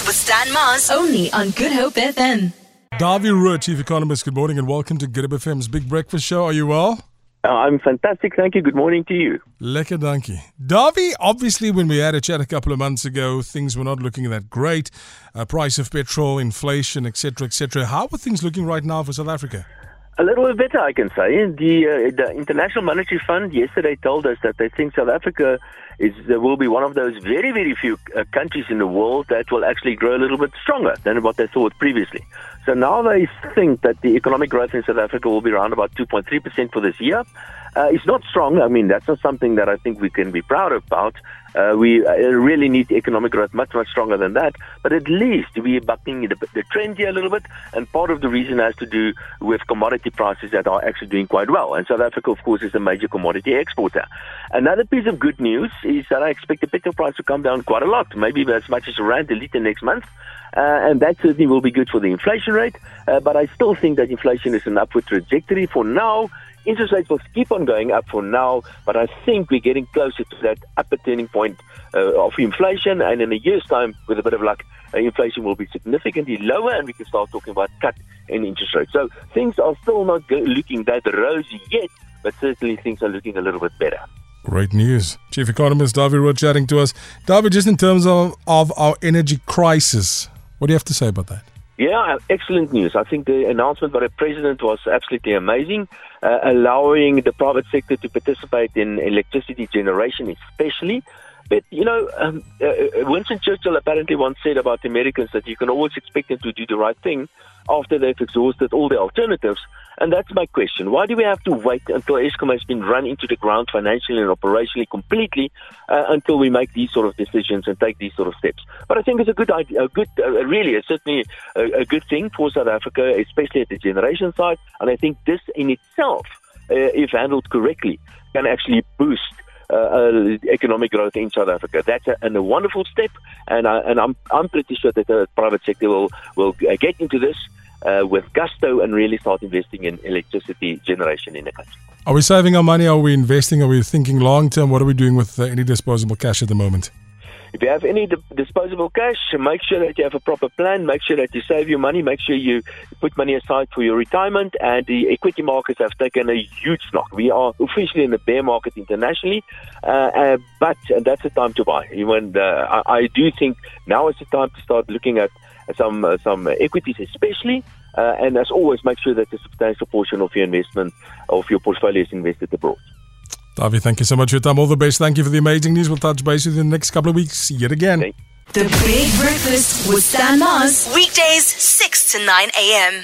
Breakfast with Stan Mars, only on Good Hope FM. Dawie Roodt, Chief Economist, good morning and welcome to Good Hope FM's Big Breakfast Show. Are you well? I'm fantastic, thank you. Good morning to you. Lekker dankie. Dawie, obviously when we had a chat a couple of months ago, things were not looking that great. Price of petrol, inflation, etc., etc. How are things looking right now for South Africa? A little bit better, I can say. The International Monetary Fund yesterday told us that they think South Africa will be one of those very, very few countries in the world that will actually grow a little bit stronger than what they thought previously. So now they think that the economic growth in South Africa will be around about 2.3% for this year. It's not strong. I mean, that's not something that I think we can be proud about. We really need economic growth much, much stronger than that. But at least we're bucking the trend here a little bit. And part of the reason has to do with commodity prices that are actually doing quite well. And South Africa, of course, is a major commodity exporter. Another piece of good news is that I expect the petrol price to come down quite a lot, maybe as much as R1 a litre next month. And that certainly will be good for the inflation rate. But I still think that inflation is an upward trajectory for now. Interest rates will keep on going up for now, but I think we're getting closer to that upper turning point of inflation. And in a year's time, with a bit of luck, inflation will be significantly lower and we can start talking about cut in interest rates. So things are still not looking that rosy yet, but certainly things are looking a little bit better. Great news. Chief Economist Dawie Roodt chatting to us. Dawie, just in terms of our energy crisis, what do you have to say about that? Yeah, excellent news. I think the announcement by the president was absolutely amazing, allowing the private sector to participate in electricity generation especially. But, you know, Winston Churchill apparently once said about the Americans that you can always expect them to do the right thing after they've exhausted all their alternatives. And that's my question. Why do we have to wait until Eskom has been run into the ground financially and operationally completely until we make these sort of decisions and take these sort of steps? But I think it's a good idea, a good thing for South Africa, especially at the generation side. And I think this in itself, if handled correctly, can actually boost economic growth in South Africa. That's a wonderful step. And I'm pretty sure that the private sector will get into this with gusto and really start investing in electricity generation in the country. Are we saving our money? Are we investing? Are we thinking long term? What are we doing with any disposable cash at the moment? If you have any disposable cash, make sure that you have a proper plan. Make sure that you save your money. Make sure you put money aside for your retirement. And the equity markets have taken a huge knock. We are officially in the bear market internationally, but that's the time to buy. Even I do think now is the time to start looking at some equities, especially. And as always, make sure that a substantial portion of your investment of your portfolio is invested abroad. Dawie, thank you so much for your time. All the best. Thank you for the amazing news. We'll touch base with you in the next couple of weeks. Yet again. The Big Breakfast with Stan Mars. Weekdays, 6 to 9 a.m.